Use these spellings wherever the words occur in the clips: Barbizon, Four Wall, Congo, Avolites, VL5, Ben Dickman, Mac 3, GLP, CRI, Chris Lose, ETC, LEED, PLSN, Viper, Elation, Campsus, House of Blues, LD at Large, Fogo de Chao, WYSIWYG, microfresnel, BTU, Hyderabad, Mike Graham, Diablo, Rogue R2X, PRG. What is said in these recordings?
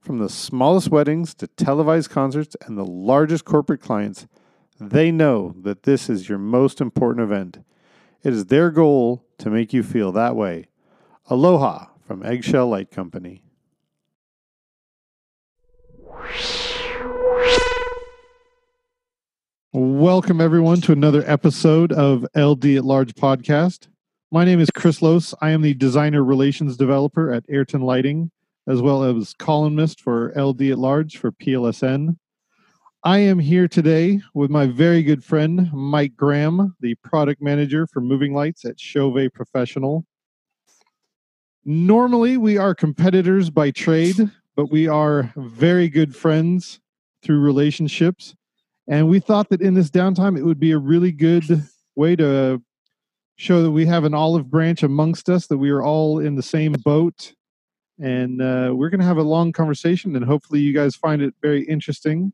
From the smallest weddings to televised concerts and the largest corporate clients, they know that this is your most important event. It is their goal to make you feel that way. Aloha from Eggshell Light Company. Welcome, everyone, to another episode of LD at Large podcast. My name is Chris Lose. I am the Designer Relations Developer at Ayrton Lighting, as well as columnist for LD at Large for PLSN. I am here today with my very good friend, Mike Graham, the product manager for moving lights at Chauvet Professional. Normally, we are competitors by trade, but we are very good friends through relationships. And we thought that in this downtime, it would be a really good way to show that we have an olive branch amongst us, that we are all in the same boat. And we're going to have a long conversation, and hopefully you guys find it very interesting.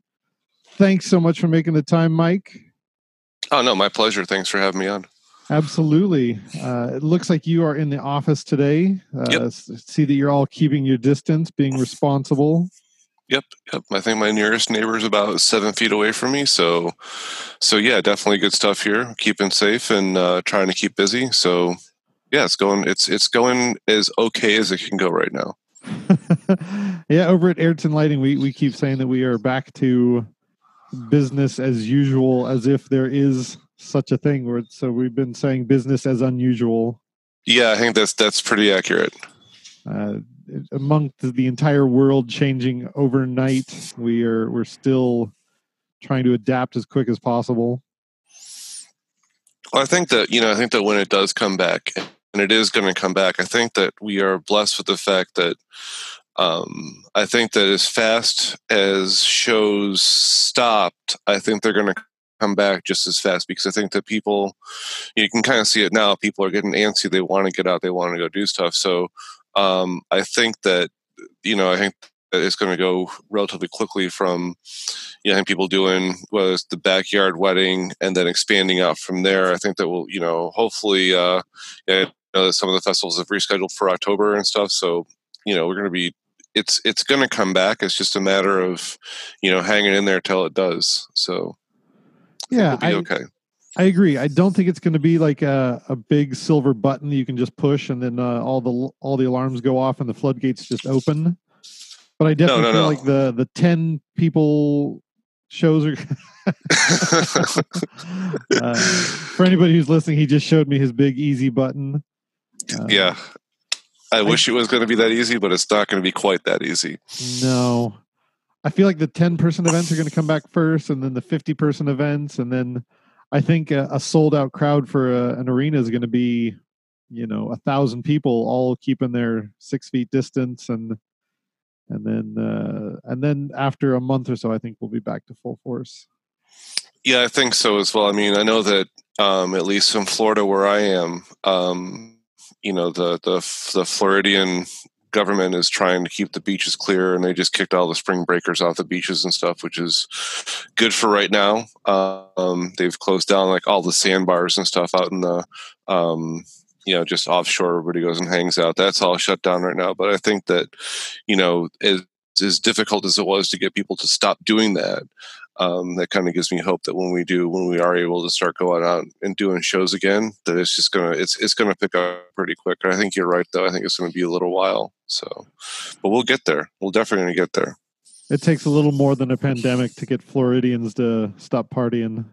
Thanks so much for making the time, Mike. Oh, no, my pleasure. Thanks for having me on. Absolutely. It looks like you are in the office today. Yep. See that you're all keeping your distance, being responsible. Yep. I think my nearest neighbor is about 7 feet away from me. So yeah, definitely good stuff here. Keeping safe and trying to keep busy. So yeah, it's going as okay as it can go right now. Yeah, over at Ayrton Lighting, we keep saying that we are back to business as usual, as if there is such a thing. So we've been saying business as unusual. Yeah, I think that's pretty accurate. Among the entire world changing overnight, we're still trying to adapt as quick as possible. Well, I think that when it does come back, and it is going to come back, I think that we are blessed with the fact that I think that as fast as shows stopped, I think they're going to come back just as fast, because I think that people, you can kind of see it now, people are getting antsy. They want to get out. They want to go do stuff. So I think that, I think that it's going to go relatively quickly from, I think people doing, whether it's the backyard wedding and then expanding out from there. I think that will, hopefully some of the festivals have rescheduled for October and stuff. So, we're going to be, it's going to come back. It's just a matter of, hanging in there till it does. So yeah, it'll be okay. I agree. I don't think it's going to be like a big silver button that you can just push and then all the alarms go off and the floodgates just open. But I definitely feel like the 10 people shows are... for anybody who's listening, he just showed me his big easy button. Yeah. I wish it was going to be that easy, but it's not going to be quite that easy. No. I feel like the 10-person events are going to come back first, and then the 50-person events, and then I think a sold-out crowd for an arena is going to be, 1,000 people all keeping their 6 feet distance, and then after a month or so, I think we'll be back to full force. Yeah, I think so as well. I mean, I know that at least in Florida where I am, the Floridian government is trying to keep the beaches clear, and they just kicked all the spring breakers off the beaches and stuff, which is good for right now. They've closed down like all the sandbars and stuff out in the, just offshore, everybody goes and hangs out. That's all shut down right now. But I think that, as difficult as it was to get people to stop doing that, that kind of gives me hope that when we are able to start going out and doing shows again, that it's just going to, it's going to pick up pretty quick. I think you're right, though. I think it's going to be a little while. So, but we'll get there. We'll definitely going to get there. It takes a little more than a pandemic to get Floridians to stop partying.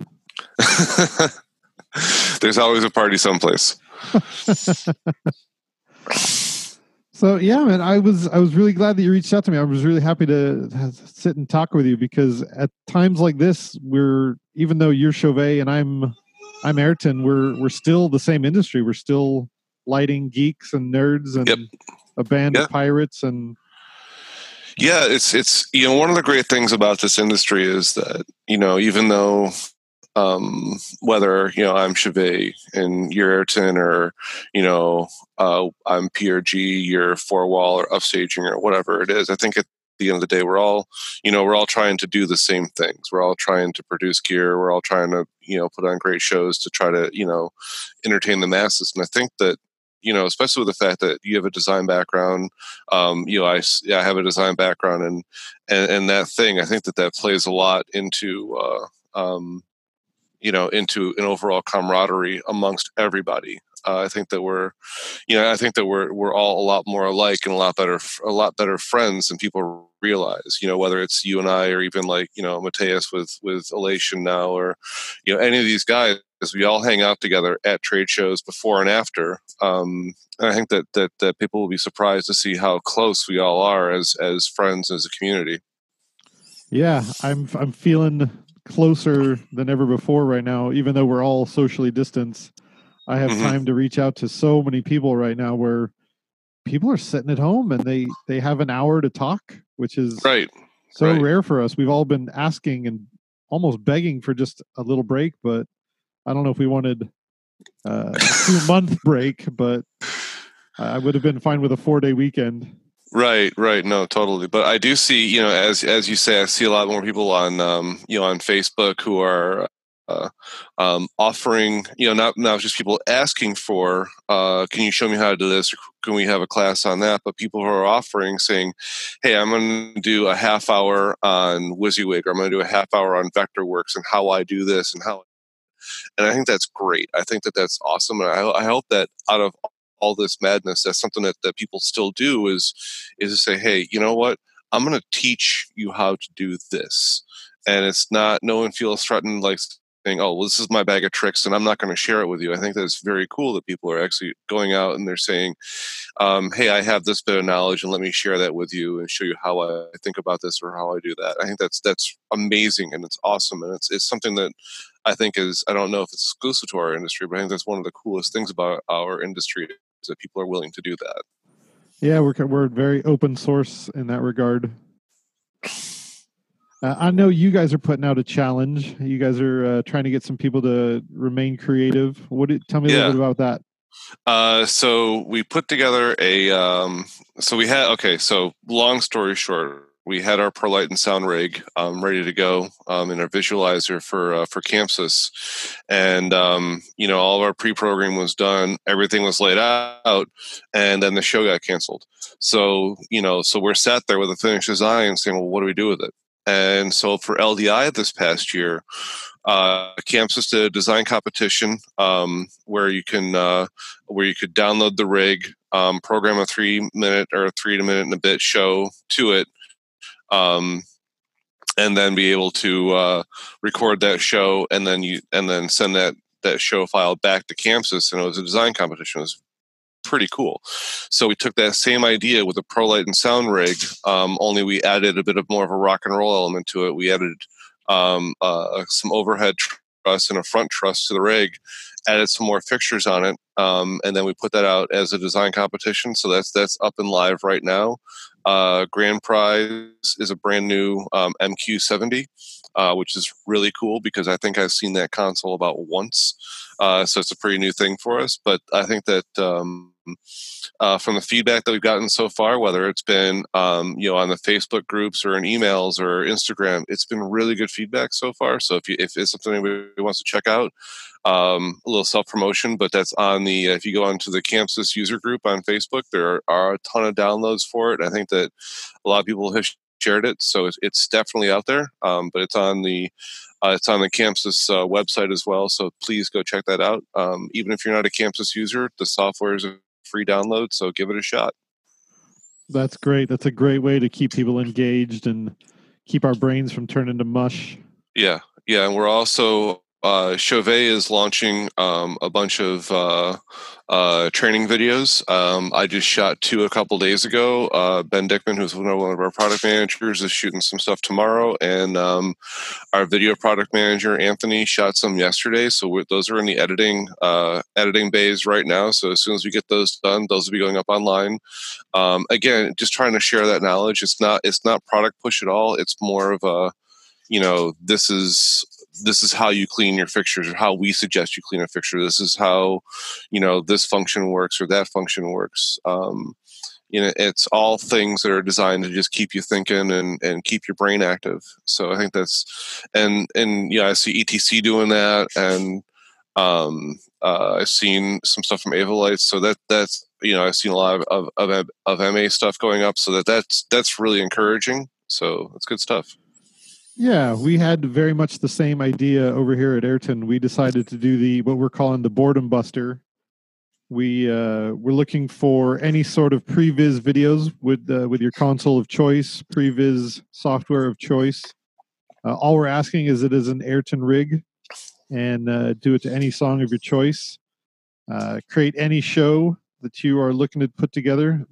There's always a party someplace. So yeah, man, I was really glad that you reached out to me. I was really happy to sit and talk with you, because at times like this, even though you're Chauvet and I'm Ayrton, we're still the same industry. We're still lighting geeks and nerds and a band of pirates and Yeah, it's you know, one of the great things about this industry is that, you know, even though whether, you know, I'm Chauvet and you're Ayrton, or, you know, I'm PRG, you're Four Wall or Upstaging or whatever it is, I think at the end of the day, we're all, you know, we're all trying to do the same things. We're all trying to produce gear. We're all trying to, you know, put on great shows to try to, you know, entertain the masses. And I think that, you know, especially with the fact that you have a design background, you know, I have a design background, and that thing, I think that that plays a lot into, you know, into an overall camaraderie amongst everybody. I think that we're, you know, I think that we're all a lot more alike and a lot better friends than people realize, you know, whether it's you and I, or even like, you know, Mateus with Elation now, or, you know, any of these guys, we all hang out together at trade shows before and after. And I think that, that people will be surprised to see how close we all are as friends, as a community. Yeah. I'm feeling closer than ever before right now, even though we're all socially distanced. I have time to reach out to so many people right now, where people are sitting at home and they have an hour to talk, which is so rare for us. We've all been asking and almost begging for just a little break, but I don't know if we wanted a 2-month break, but I would have been fine with a 4-day weekend. Right. No, totally. But I do see, you know, as you say, I see a lot more people on, you know, on Facebook who are, offering, you know, not just people asking for, can you show me how to do this? Or can we have a class on that? But people who are offering, saying, hey, I'm going to do a half hour on WYSIWYG, or I'm going to do a half hour on VectorWorks, and how I do this and how. And I think that's great. I think that that's awesome. And I hope that out of all this madness, that's something that people still do is to say, hey, you know what? I'm going to teach you how to do this. And it's not, no one feels threatened, like, saying, oh, well, this is my bag of tricks and I'm not going to share it with you. I think that it's very cool that people are actually going out and they're saying, hey, I have this bit of knowledge and let me share that with you and show you how I think about this or how I do that. I think that's amazing, and it's awesome, and it's something that I think is, I don't know if it's exclusive to our industry, but I think that's one of the coolest things about our industry, is that people are willing to do that. Yeah, we're very open source in that regard. I know you guys are putting out a challenge. You guys are trying to get some people to remain creative. Tell me a little bit about that. So we put together a. So long story short, we had our ProLight and Sound rig ready to go in our visualizer for Campsus, and you know, all of our pre-programming was done. Everything was laid out, and then the show got canceled. So you know, so we're sat there with a finished design, saying, "Well, what do we do with it?" And so for LDI this past year, Campsus did a design competition where you could download the rig, program a 3-minute or 3 minute and a bit show to it, and then be able to record that show, and then send that show file back to Campsus. And it was a design competition. It was pretty cool. So we took that same idea with a ProLight and Sound rig, only we added a bit of more of a rock and roll element to it. We added some overhead truss and a front truss to the rig, added some more fixtures on it, and then we put that out as a design competition. So that's up and live right now. Grand prize is a brand new MQ70, which is really cool, because I think I've seen that console about once. So it's a pretty new thing for us. But I think that from the feedback that we've gotten so far, whether it's been you know, on the Facebook groups or in emails or Instagram, it's been really good feedback so far. So if it's something anybody wants to check out, a little self promotion, but that's on the, if you go onto the Campsus user group on Facebook, there are a ton of downloads for it. I think that a lot of people have shared it, so it's definitely out there. But it's on the Campsus website as well. So please go check that out. Even if you're not a Campsus user, the software is a free download, so give it a shot. That's great. That's a great way to keep people engaged and keep our brains from turning to mush. Yeah, and we're also Chauvet is launching a bunch of training videos. I just shot two a couple days ago. Ben Dickman, who's one of our product managers, is shooting some stuff tomorrow. And our video product manager, Anthony, shot some yesterday. So those are in the editing bays right now. So as soon as we get those done, those will be going up online. Again, just trying to share that knowledge. It's not product push at all. It's more of a, you know, this is how you clean your fixtures, or how we suggest you clean a fixture. This is how, you know, this function works or that function works. You know, it's all things that are designed to just keep you thinking and keep your brain active. So I think that's, and yeah, I see ETC doing that. And I've seen some stuff from Avolites. So that's, you know, I've seen a lot of MA stuff going up. So that's really encouraging. So it's good stuff. Yeah, we had very much the same idea over here at Ayrton. We decided to do what we're calling the boredom buster. We're looking for any sort of previs videos with your console of choice, previs software of choice. All we're asking is it is an Ayrton rig, and do it to any song of your choice. Create any show that you are looking to put together.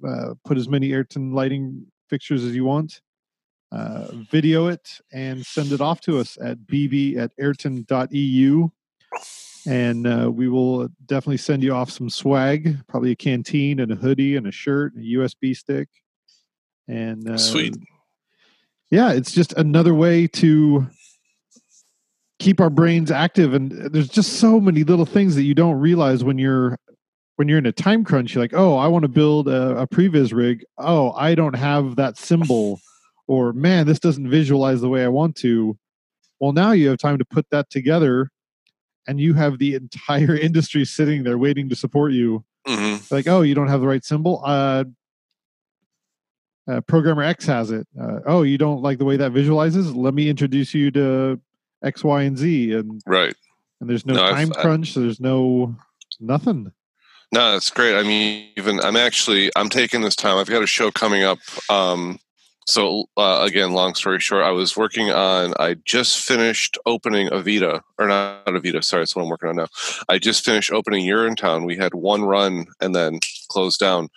Put as many Ayrton lighting fixtures as you want. Video it and send it off to us at bb@ayrton.eu, and we will definitely send you off some swag, probably a canteen and a hoodie and a shirt and a USB stick. And sweet. Yeah, it's just another way to keep our brains active, and there's just so many little things that you don't realize when you're in a time crunch. You're like, oh, I want to build a previs rig. Oh, I don't have that symbol. Or, man, this doesn't visualize the way I want to. Well, now you have time to put that together, and you have the entire industry sitting there waiting to support you. Mm-hmm. Like, oh, you don't have the right symbol? Programmer X has it. Oh, you don't like the way that visualizes? Let me introduce you to X, Y, and Z. And, right. And there's no time crunch. So there's no nothing. No, that's great. I mean, I'm taking this time. I've got a show coming up. So again, long story short, I just finished opening Avita, or not Avita, sorry, that's what I'm working on now. I just finished opening Urinetown. We had one run and then closed down.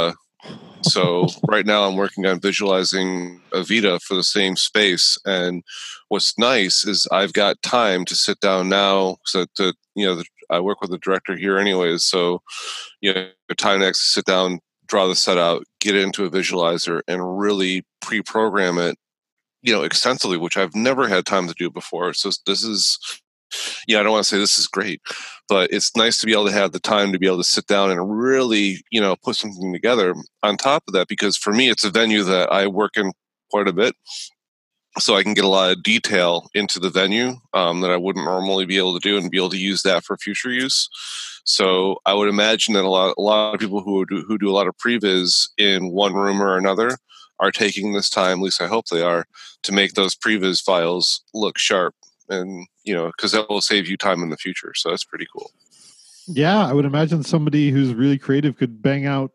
So right now I'm working on visualizing Avita for the same space. And what's nice is I've got time to sit down now. So to, you know, I work with the director here anyways. So, you know, time to actually sit down, draw the set out, get into a visualizer, and really pre-program it, you know, extensively, which I've never had time to do before. So this is, yeah, I don't want to say this is great, but it's nice to be able to have the time to be able to sit down and really, you know, put something together on top of that. Because for me, it's a venue that I work in quite a bit. So I can get a lot of detail into the venue that I wouldn't normally be able to do, and be able to use that for future use. So I would imagine that a lot of people who do a lot of previs in one room or another are taking this time, at least I hope they are, to make those previs files look sharp, and, you know, because that will save you time in the future. So that's pretty cool. Yeah, I would imagine somebody who's really creative could bang out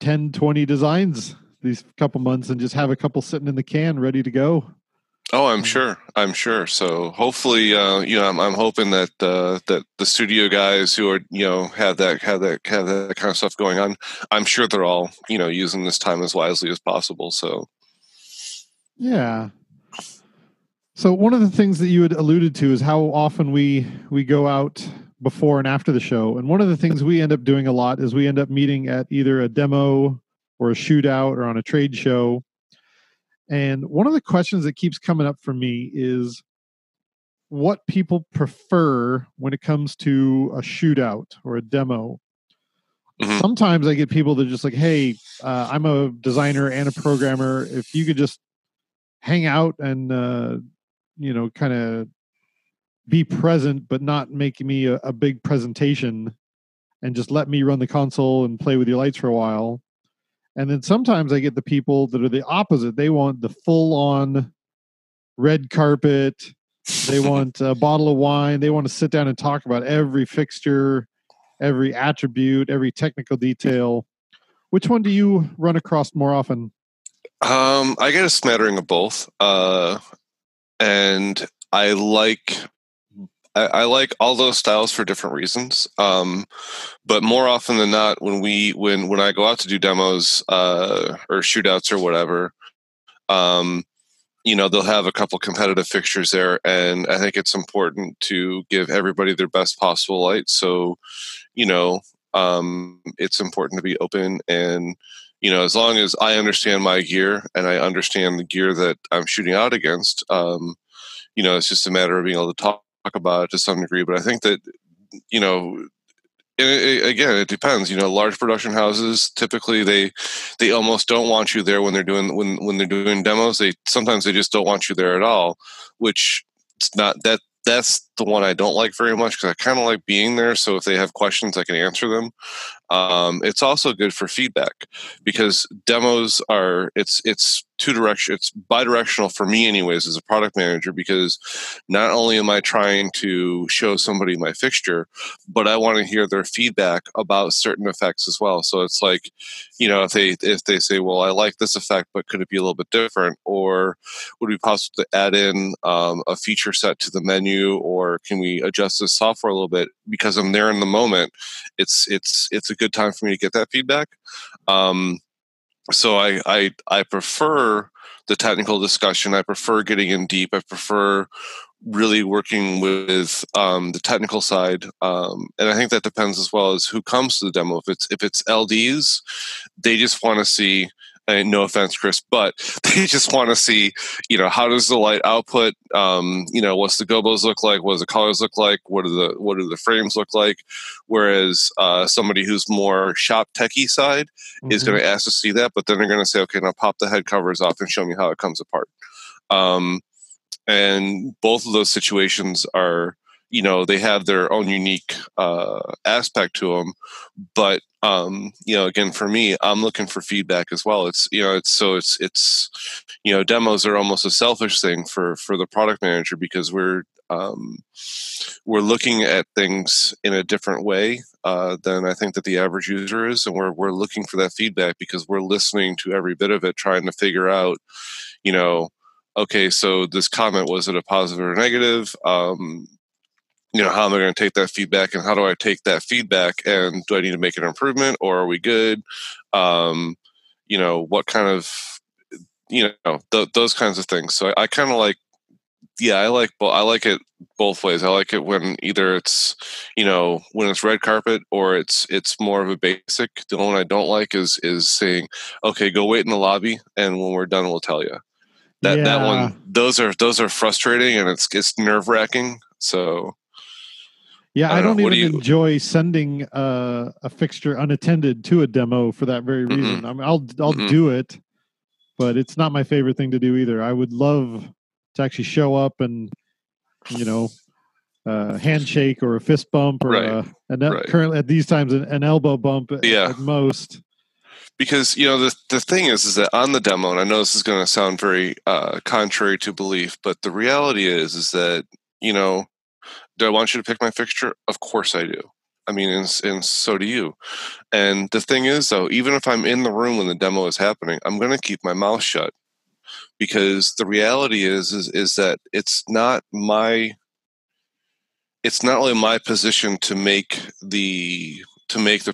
10, 20 designs these couple months and just have a couple sitting in the can ready to go. Oh, I'm sure. So hopefully, you know, I'm hoping that that the studio guys who are, you know, have that kind of stuff going on, I'm sure they're all, you know, using this time as wisely as possible. So, yeah. So one of the things that you had alluded to is how often we go out before and after the show, and one of the things we end up doing a lot is we end up meeting at either a demo or a shootout or on a trade show. And one of the questions that keeps coming up for me is what people prefer when it comes to a shootout or a demo. Mm-hmm. Sometimes I get people that are just like, hey, I'm a designer and a programmer. If you could just hang out and, you know, kind of be present, but not make me a big presentation, and just let me run the console and play with your lights for a while. And then sometimes I get the people that are the opposite. They want the full-on red carpet. They want a bottle of wine. They want to sit down and talk about every fixture, every attribute, every technical detail. Which one do you run across more often? I get a smattering of both. And I like I like all those styles for different reasons. But more often than not, when I go out to do demos or shootouts or whatever, you know, they'll have a couple competitive fixtures there, and I think it's important to give everybody their best possible light. So, you know, it's important to be open, and, you know, as long as I understand my gear and I understand the gear that I'm shooting out against, you know, it's just a matter of being able to talk about it to some degree. But I think that, you know, again, it depends. You know, large production houses typically they almost don't want you there when they're doing when they're doing demos. Sometimes they just don't want you there at all, which it's not that. That's the one I don't like very much, because I kind of like being there. So if they have questions, I can answer them. It's also good for feedback, because demos are it's two direction, it's bidirectional for me anyways as a product manager, because not only am I trying to show somebody my fixture, but I want to hear their feedback about certain effects as well. So it's like, you know, if they say, well, I like this effect, but could it be a little bit different, or would it be possible to add in a feature set to the menu, or can we adjust this software a little bit? Because I'm there in the moment, it's a good time for me to get that feedback. So I prefer the technical discussion. I prefer getting in deep. I prefer really working with the technical side. And I think that depends as well as who comes to the demo. If it's LDs, they just want to see, and no offense, Chris, but they just want to see, you know, how does the light output, you know, what's the gobos look like? What does the colors look like? What do the frames look like? Whereas somebody who's more shop techie side is going to ask to see that, but then they're going to say, okay, now pop the head covers off and show me how it comes apart. And both of those situations are, you know, they have their own unique aspect to them, but you know, again, for me, I'm looking for feedback as well. It's, you know, it's you know, demos are almost a selfish thing for the product manager, because we're looking at things in a different way than I think that the average user is, and we're looking for that feedback, because we're listening to every bit of it, trying to figure out, you know, okay, so this comment, was it a positive or negative? You know, how am I going to take that feedback, and how do I take that feedback, and do I need to make an improvement, or are we good? You know, what kind of, you know, those kinds of things. So I kind of like, yeah, I like it both ways. I like it when either it's, you know, when it's red carpet, or it's more of a basic. The one I don't like is saying, okay, go wait in the lobby, and when we're done, we'll tell you. That one, those are frustrating, and it's nerve wracking. So. Yeah, I don't even enjoy sending a fixture unattended to a demo for that very reason. Mm-hmm. I mean, I'll mm-hmm. do it, but it's not my favorite thing to do either. I would love to actually show up and, you know, handshake or a fist bump, or currently at these times an elbow bump at most. Because, you know, the thing is that on the demo, and I know this is going to sound very contrary to belief, but the reality is that, you know, do I want you to pick my fixture? Of course I do. I mean, and so do you. And the thing is, though, even if I'm in the room when the demo is happening, I'm going to keep my mouth shut, because the reality is that it's not only my position to make the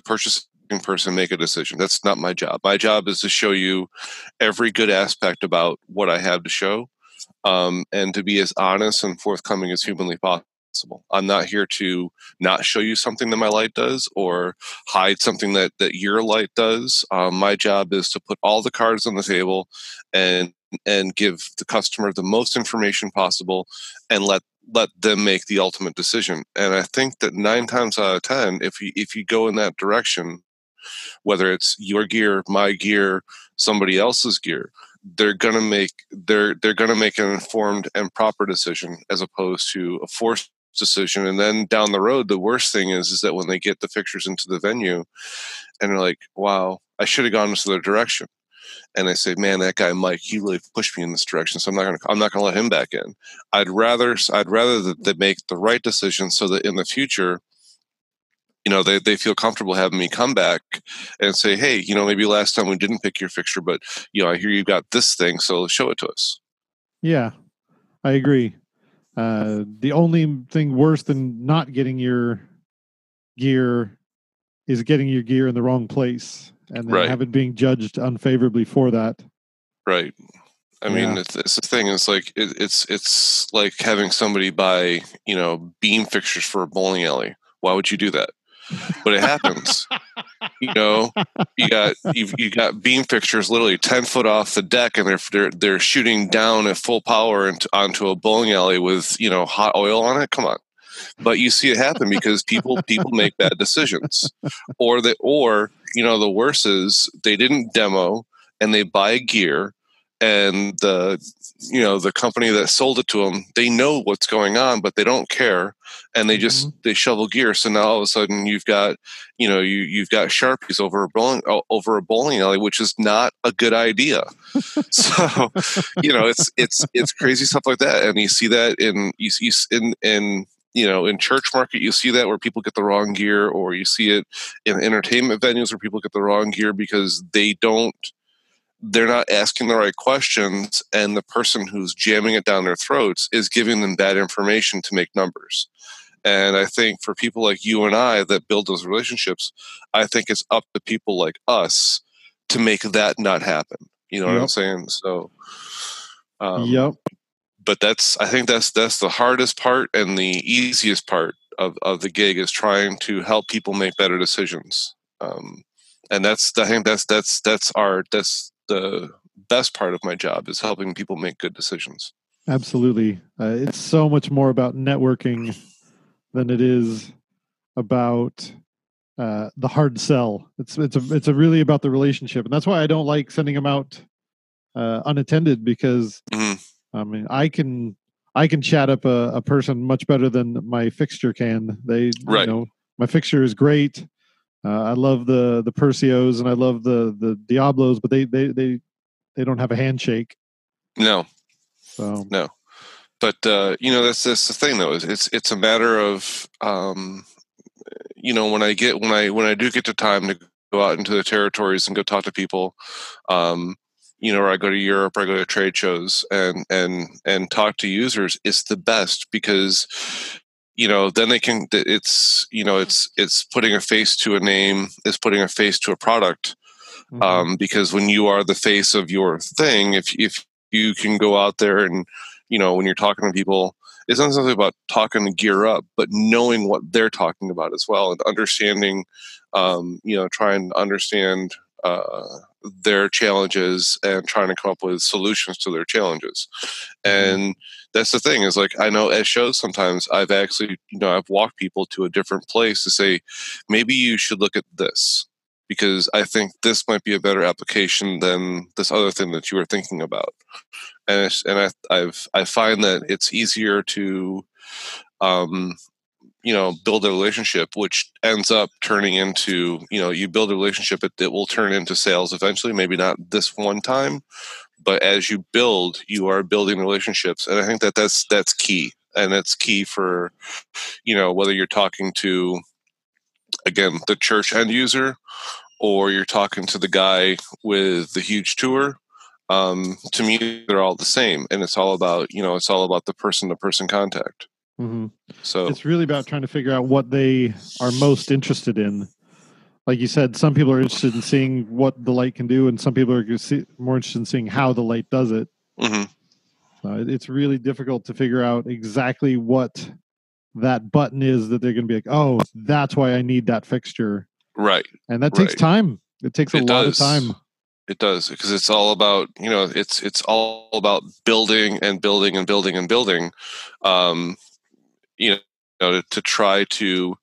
purchasing person make a decision. That's not my job. My job is to show you every good aspect about what I have to show, and to be as honest and forthcoming as humanly possible. I'm not here to not show you something that my light does, or hide something that your light does. My job is to put all the cards on the table and give the customer the most information possible, and let them make the ultimate decision. And I think that 9 times out of 10, if you go in that direction, whether it's your gear, my gear, somebody else's gear, they're gonna make an informed and proper decision, as opposed to a forced decision. And then down the road, the worst thing is that when they get the fixtures into the venue and they're like, wow, I should have gone this other direction, and they say, man, that guy Mike, he really pushed me in this direction, so I'm not gonna let him back in. I'd rather that they make the right decision, so that in the future, you know, they feel comfortable having me come back and say, hey, you know, maybe last time we didn't pick your fixture, but, you know, I hear you got this thing, so show it to us. Yeah, I agree. The only thing worse than not getting your gear is getting your gear in the wrong place and then have it being judged unfavorably for that. Right. I mean, it's the thing. It's like it's like having somebody buy, you know, beam fixtures for a bowling alley. Why would you do that? But it happens. You know, you got beam fixtures literally 10 foot off the deck, and they're shooting down at full power and onto a bowling alley with, you know, hot oil on it. Come on. But you see it happen because people make bad decisions, or you know, the worst is they didn't demo and they buy gear. And the, you know, the company that sold it to them, they know what's going on, but they don't care, and they just they shovel gear. So now all of a sudden you've got, you know, you've got Sharpies over a bowling alley, which is not a good idea. So you know, it's crazy stuff like that, and you see that in you know, in church market, you see that where people get the wrong gear, or you see it in entertainment venues where people get the wrong gear because they don't. They're not asking the right questions, and the person who's jamming it down their throats is giving them bad information to make numbers. And I think for people like you and I that build those relationships, I think it's up to people like us to make that not happen. You know what I'm saying? So, but I think that's the hardest part and the easiest part of the gig is trying to help people make better decisions. And I think that's the best part of my job is helping people make good decisions. Absolutely. It's so much more about networking than it is about the hard sell. It's really about the relationship. And that's why I don't like sending them out unattended, because I mean, I can chat up a person much better than my fixture can. You know, my fixture is great. I love the Perseos and I love the Diablos, but they don't have a handshake. No, so. No. But you know, that's the thing though. It's a matter of you know, when I do get the time to go out into the territories and go talk to people, you know, or I go to Europe, or I go to trade shows and talk to users. It's the best because. You know, then they can. It's, you know, it's putting a face to a name, it's putting a face to a product, because when you are the face of your thing, if you can go out there and, you know, when you're talking to people, it's not something about talking to gear up, but knowing what they're talking about as well, and understanding, you know, trying to understand their challenges and trying to come up with solutions to their challenges, and. That's the thing is, like, I know at shows sometimes I've actually, you know, I've walked people to a different place to say, maybe you should look at this because I think this might be a better application than this other thing that you were thinking about. And I find that it's easier to, you know, build a relationship, which ends up turning into, you know, you build a relationship, it will turn into sales eventually, maybe not this one time. But as you build, you are building relationships, and I think that that's key, and it's key for, you know, whether you're talking to, again, the church end user, or you're talking to the guy with the huge tour. To me, they're all the same, and it's all about, you know, it's all about the person-to-person contact. Mm-hmm. So it's really about trying to figure out what they are most interested in. Like you said, some people are interested in seeing what the light can do, and some people are more interested in seeing how the light does it. Mm-hmm. It's really difficult to figure out exactly what that button is that they're going to be like, oh, that's why I need that fixture. Right. And that takes time. It takes a lot of time. It does, because it's all about, you know, it's all about building and building and building and building, you know, to try to...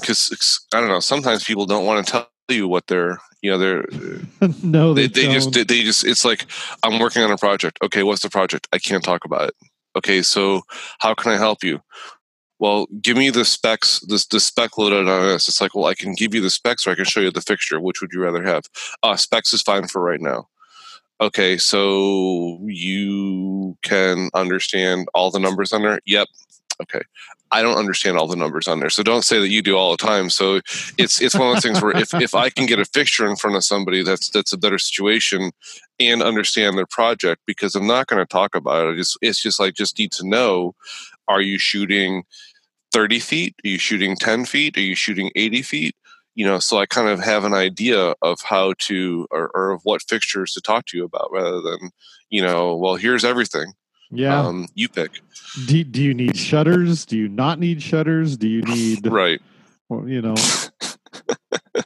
Because I don't know, sometimes people don't want to tell you what they're, you know, they're no, they just it's like, I'm working on a project. Okay, what's the project? I can't talk about it. Okay, so how can I help you? Well, give me the specs, the spec loaded on this. It's like, well, I can give you the specs, or I can show you the fixture. Which would you rather have? Specs is fine for right now. Okay, so you can understand all the numbers on there. Yep. Okay, I don't understand all the numbers on there, so don't say that you do all the time. So it's one of those things where if I can get a fixture in front of somebody that's a better situation and understand their project, because I'm not going to talk about it. I just need to know, are you shooting 30 feet? Are you shooting 10 feet? Are you shooting 80 feet? You know, so I kind of have an idea of how to, or of what fixtures to talk to you about, rather than, you know, well, here's everything. Yeah. You pick. Do you need shutters? Do you not need shutters? Do you need... Right. Well, you know.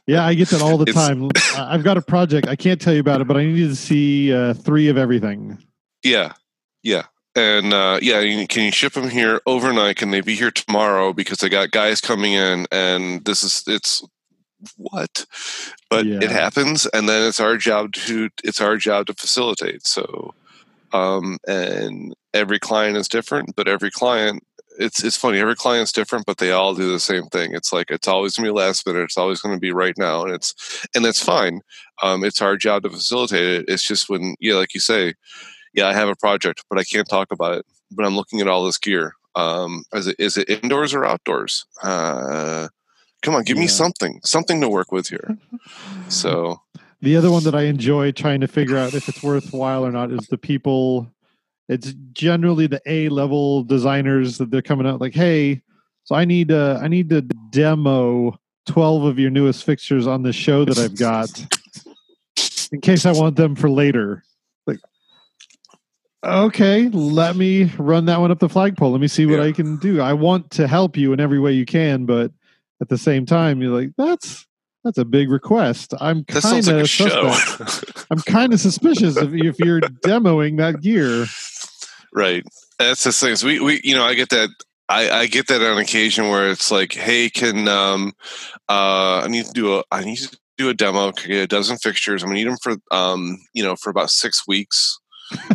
Yeah, I get that all the time. I've got a project. I can't tell you about it, but I need to see 3 of everything. Yeah. Yeah. And, yeah, can you ship them here overnight? Can they be here tomorrow? Because I got guys coming in, and this is... it's. What? But yeah. It happens, and then it's our job to facilitate. So and every client is different, but every client, it's funny, every client's different, but they all do the same thing. It's like, it's always gonna be last minute, it's always gonna be right now, and that's fine. It's our job to facilitate it. It's just when, yeah, like you say, yeah, I have a project, but I can't talk about it, but I'm looking at all this gear. Is it indoors or outdoors? Come on, give me something to work with here. So the other one that I enjoy trying to figure out if it's worthwhile or not is the people. It's generally the A-level designers that they're coming out like, hey, so I need to demo 12 of your newest fixtures on the show that I've got in case I want them for later. Like, okay, let me run that one up the flagpole. Let me see what I can do. I want to help you in every way you can, but at the same time, you're like, that's a big request. I'm kind of suspect. I'm kind of suspicious if you're demoing that gear. Right. That's the thing. So we you know, I get that. I get that on occasion where it's like, hey, can I need to do a demo. Can I get a dozen fixtures? I'm gonna need them for for about 6 weeks.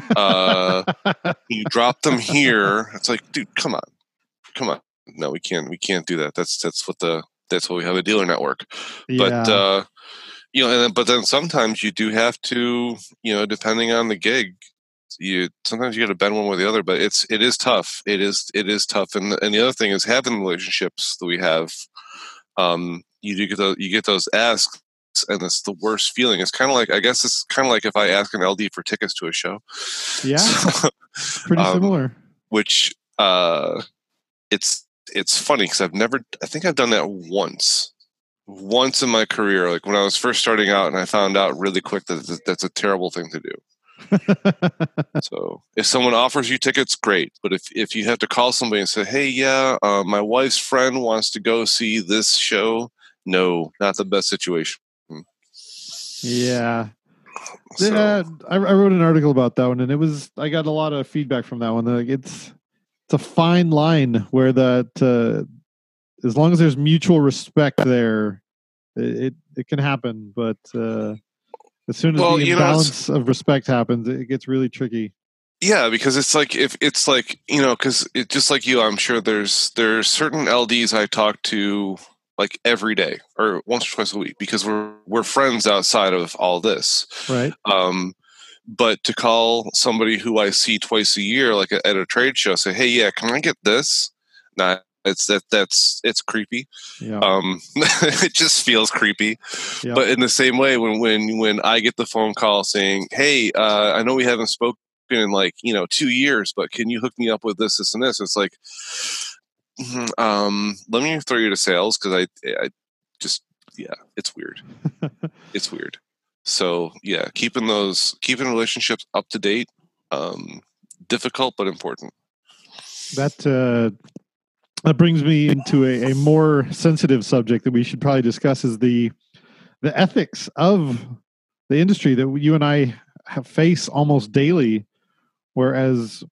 You drop them here. It's like, dude, come on. No, we can't do that. That's what we have a dealer network. Yeah. But but then sometimes you do have to, depending on the gig, sometimes you got to bend one way or the other. But it is tough. It is tough. And the other thing is having the relationships that we have. You get those asks, and it's the worst feeling. It's kind of like, I guess it's kind of like if I ask an LD for tickets to a show. Yeah, so, pretty similar. Which it's funny because I think I've done that once in my career, like when I was first starting out, and I found out really quick that that's a terrible thing to do. So if someone offers you tickets, great. But if you have to call somebody and say, hey, my wife's friend wants to go see this show. No, not the best situation. Yeah. So. I wrote an article about that one, and I got a lot of feedback from that one. Like, it's a fine line where as long as there's mutual respect there, it can happen. But as soon as the imbalance of respect happens, it gets really tricky. Yeah, because it's like, if it's like, because it's just like you, I'm sure there's certain LDs I talk to like every day or once or twice a week because we're friends outside of all this. Right. But to call somebody who I see twice a year, like at a trade show, say, "Hey, yeah, can I get this?" Nah, it's creepy. Yeah. It just feels creepy. Yeah. But in the same way, when I get the phone call saying, "Hey, I know we haven't spoken in 2 years, but can you hook me up with this, this, and this?" It's like, let me throw you to sales because I just, yeah, it's weird. It's weird. So yeah, keeping relationships up to date, difficult but important. That brings me into a more sensitive subject that we should probably discuss, is the ethics of the industry that you and I face almost daily. Whereas,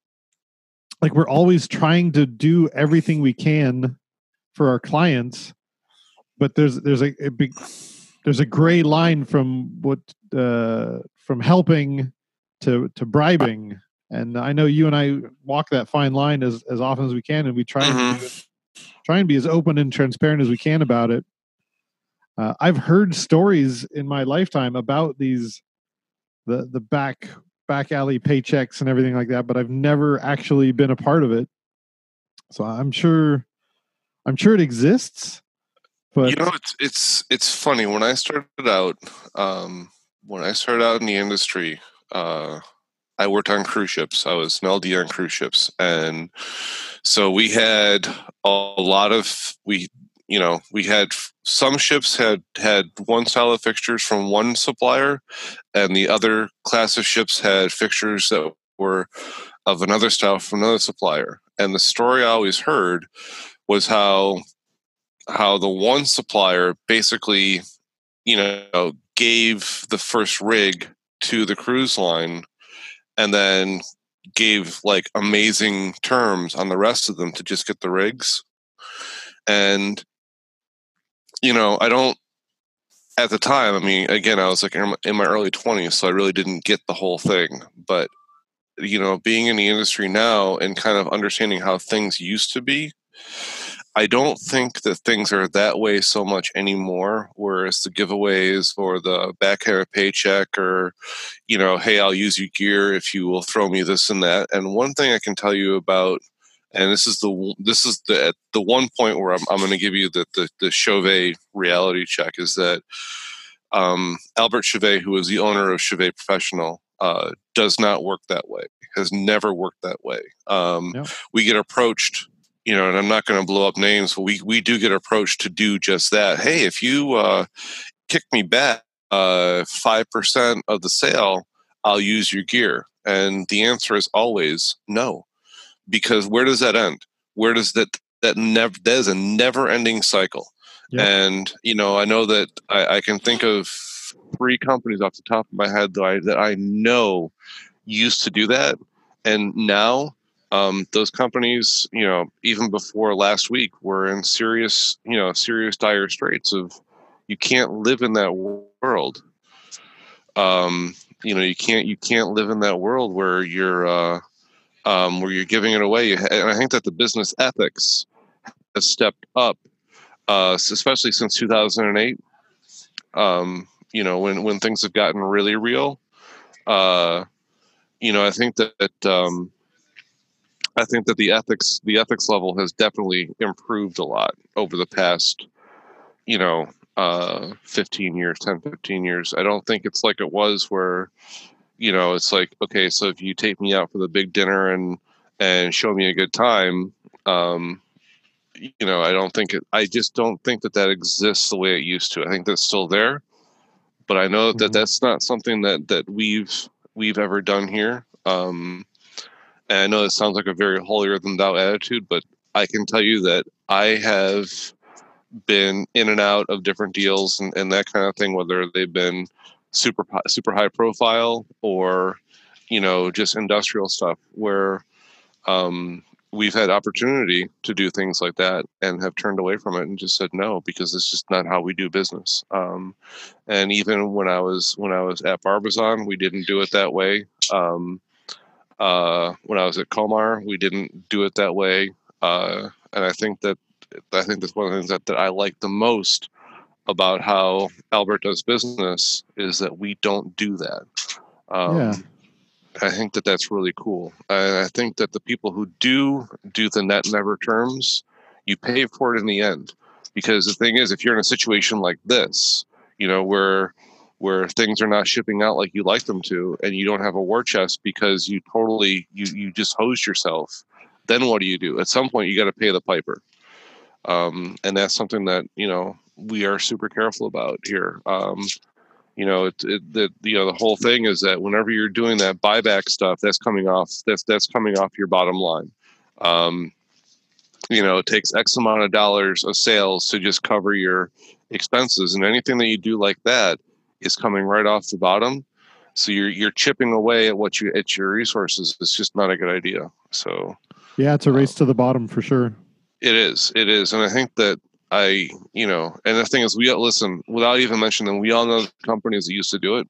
like, we're always trying to do everything we can for our clients, but there's a big. There's a gray line from from helping to bribing, and I know you and I walk that fine line as often as we can, and we try and be as open and transparent as we can about it. I've heard stories in my lifetime about these the back alley paychecks and everything like that, but I've never actually been a part of it. So I'm sure it exists. But you know, it's funny. When I started out, in the industry, I worked on cruise ships. I was an LD on cruise ships, and so we had we had some ships had one style of fixtures from one supplier, and the other class of ships had fixtures that were of another style from another supplier. And the story I always heard was how the one supplier basically, you know, gave the first rig to the cruise line, and then gave like amazing terms on the rest of them to just get the rigs. And, you know, at the time, I mean, again, I was like in my early 20s, so I really didn't get the whole thing. But, you know, being in the industry now and kind of understanding how things used to be, I don't think that things are that way so much anymore, whereas the giveaways or the backhand paycheck or, you know, hey, I'll use your gear if you will throw me this and that. And one thing I can tell you about, and this is the one point where I'm going to give you the Chauvet reality check, is that Albert Chauvet, who is the owner of Chauvet Professional, does not work that way, has never worked that way. Yeah. We get approached, you know, and I'm not going to blow up names, but we do get approached to do just that. Hey, if you kick me back 5% of the sale, I'll use your gear. And the answer is always no, because where does that end? Where does that is a never-ending cycle. Yeah. And, you know, I know that I can think of 3 companies off the top of my head that I know used to do that, and now, those companies, you know, even before last week, were in serious, you know, dire straits of, you can't live in that world. You know, you can't live in that world where you're giving it away. And I think that the business ethics has stepped up, especially since 2008. You know, when things have gotten really real, you know, I think that the ethics level has definitely improved a lot over the past, you know, 15 years. I don't think it's like it was where, you know, it's like, okay, so if you take me out for the big dinner and show me a good time, you know, I just don't think that exists the way it used to. I think that's still there, but I know that that's not something that we've ever done here. And I know it sounds like a very holier-than-thou attitude, but I can tell you that I have been in and out of different deals and that kind of thing, whether they've been super high profile or, you know, just industrial stuff, where we've had opportunity to do things like that and have turned away from it and just said no, because it's just not how we do business. And even when I was at Barbizon, we didn't do it that way. When I was at Comar, we didn't do it that way. And I think that's one of the things that I like the most about how Albert does business, is that we don't do that. Yeah. I think that that's really cool. And I think that the people who do the net never terms, you pay for it in the end. Because the thing is, if you're in a situation like this, you know, where things are not shipping out like you like them to, and you don't have a war chest because you just hosed yourself, then what do you do? At some point, you got to pay the piper. And that's something that, you know, we are super careful about here. You know, the whole thing is that whenever you're doing that buyback stuff, that's coming off your bottom line. You know, it takes X amount of dollars of sales to just cover your expenses, and anything that you do like that is coming right off the bottom, so you're chipping away at your resources. It's just not a good idea. So yeah, it's a race to the bottom for sure. It is, and I think that you know, and the thing is, we listen, without even mentioning them, we all know the companies that used to do it,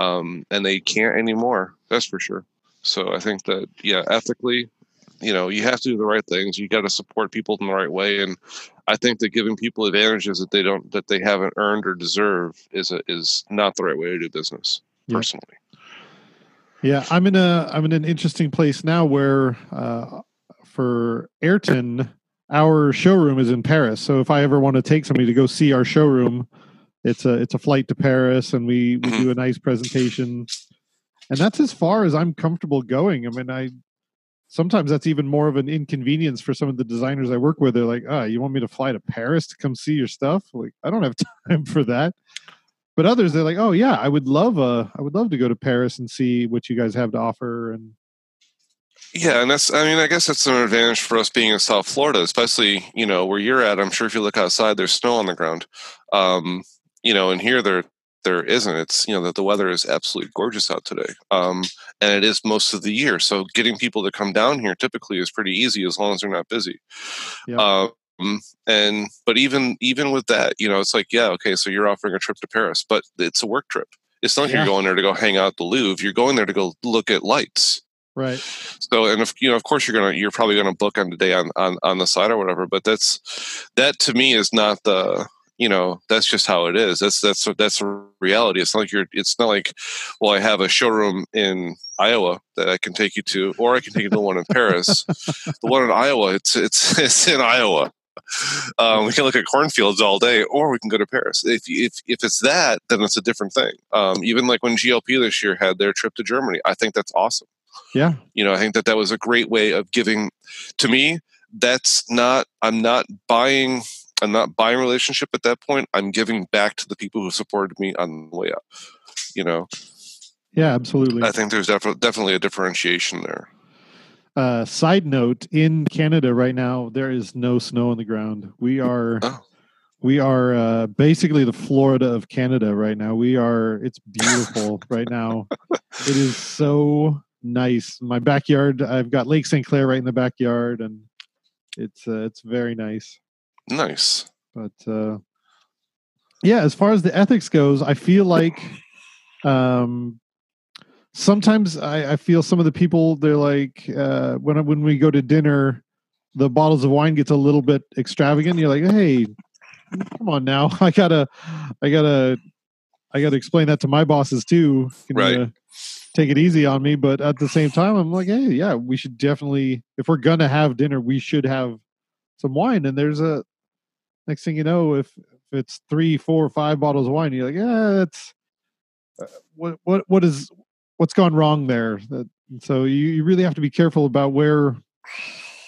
and they can't anymore. That's for sure. So I think that, yeah, ethically, you know, you have to do the right things. You got to support people in the right way, and I think that giving people advantages that they haven't earned or deserve is not the right way to do business. Yeah. Personally, yeah, I'm in an interesting place now where for Ayrton, our showroom is in Paris. So if I ever want to take somebody to go see our showroom, it's a flight to Paris, and we do a nice presentation. And that's as far as I'm comfortable going. I mean, sometimes that's even more of an inconvenience for some of the designers I work with. They're like, oh, you want me to fly to Paris to come see your stuff? Like, I don't have time for that. But others, they're like, oh yeah, I would love to go to Paris and see what you guys have to offer. And yeah, and that's, I mean, I guess that's an advantage for us being in South Florida, especially, you know, where you're at. I'm sure if you look outside, there's snow on the ground. You know, and here there isn't. It's, you know, that the weather is absolutely gorgeous out today. And it is most of the year. So getting people to come down here typically is pretty easy as long as they're not busy. Yeah. But even with that, you know, it's like, yeah, okay, so you're offering a trip to Paris, but it's a work trip. It's not like you're going there to go hang out at the Louvre. You're going there to go look at lights. Right. So, and if, you know, of course you're probably gonna book on the day on the side or whatever, but that to me is not the, you know, that's just how it is. That's a reality. It's not like, well, I have a showroom in Iowa that I can take you to, or I can take you to the one in Paris. The one in Iowa, it's in Iowa. We can look at cornfields all day, or we can go to Paris. If it's that, then it's a different thing. Even like when GLP this year had their trip to Germany, I think that's awesome. Yeah. You know, I think that was a great way of giving. To me, I'm not buying relationship at that point. I'm giving back to the people who supported me on the way up, you know? Yeah, absolutely. I think there's definitely a differentiation there. Side note, in Canada right now, there is no snow on the ground. We are basically the Florida of Canada right now. It's beautiful right now. It is so nice. My backyard, I've got Lake St. Clair right in the backyard, and it's very nice. Nice. But yeah, as far as the ethics goes, I feel like sometimes I feel some of the people, they're like, when we go to dinner, the bottles of wine gets a little bit extravagant. You're like, hey, come on now, I gotta explain that to my bosses too. Right. Take it easy on me. But at the same time, I'm like, hey, yeah, we should definitely, if we're gonna have dinner, we should have some wine. And there's a next thing you know, if it's 3, 4, 5 bottles of wine, you're like, yeah, that's what's gone wrong there. So you really have to be careful about where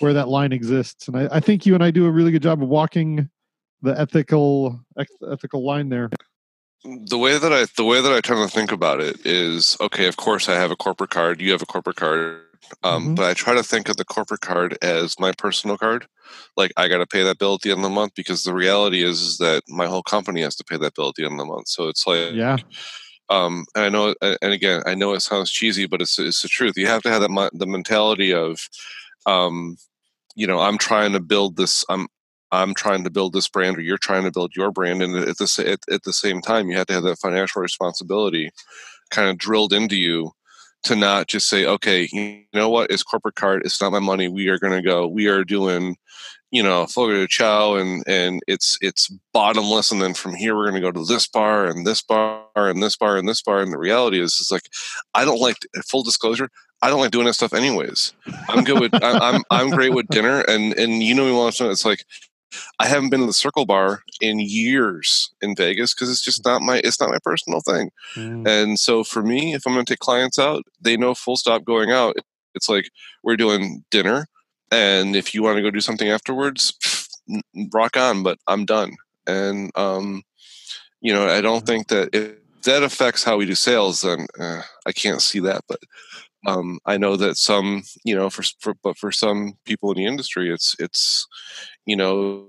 that line exists. And I think you and I do a really good job of walking the ethical line there. The way that I tend to think about it is, okay, of course I have a corporate card, you have a corporate card. But I try to think of the corporate card as my personal card. Like, I got to pay that bill at the end of the month, because the reality is that my whole company has to pay that bill at the end of the month. So it's like, yeah. And I know, and again, I know it sounds cheesy, but it's the truth. You have to have the mentality of, you know, I'm trying to build this. I'm trying to build this brand, or you're trying to build your brand, and at the same time, you have to have that financial responsibility kind of drilled into you. To not just say, okay, you know what, it's corporate card, it's not my money, we are doing, you know, Fogo de Chao, and it's bottomless, and then from here we're going to go to this bar and this bar and this bar and this bar. And the reality is, it's like, I don't like, full disclosure, I don't like doing that stuff anyways. I'm good with I'm great with dinner, and you know me well. It's like, I haven't been to the Circle Bar in years in Vegas, because it's just not my personal thing. Mm. And so for me, if I'm going to take clients out, they know full stop going out. It's like, we're doing dinner, and if you want to go do something afterwards, rock on, but I'm done. And, you know, I don't think that if that affects how we do sales, then I can't see that. But I know that some, you know, for some people in the industry, it's, you know,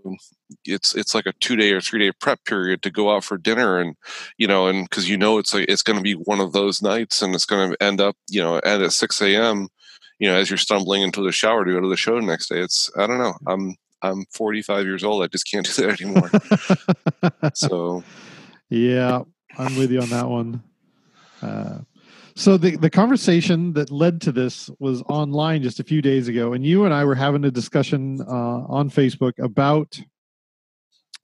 it's like a 2-day or 3-day prep period to go out for dinner, and, you know, and because, you know, it's like, it's going to be one of those nights, and it's going to end up, you know, end at 6 a.m. you know, as you're stumbling into the shower to go to the show the next day. It's, I don't know, I'm 45 years old. I just can't do that anymore. So yeah, I'm with you on that one. So the conversation that led to this was online just a few days ago, and you and I were having a discussion on Facebook about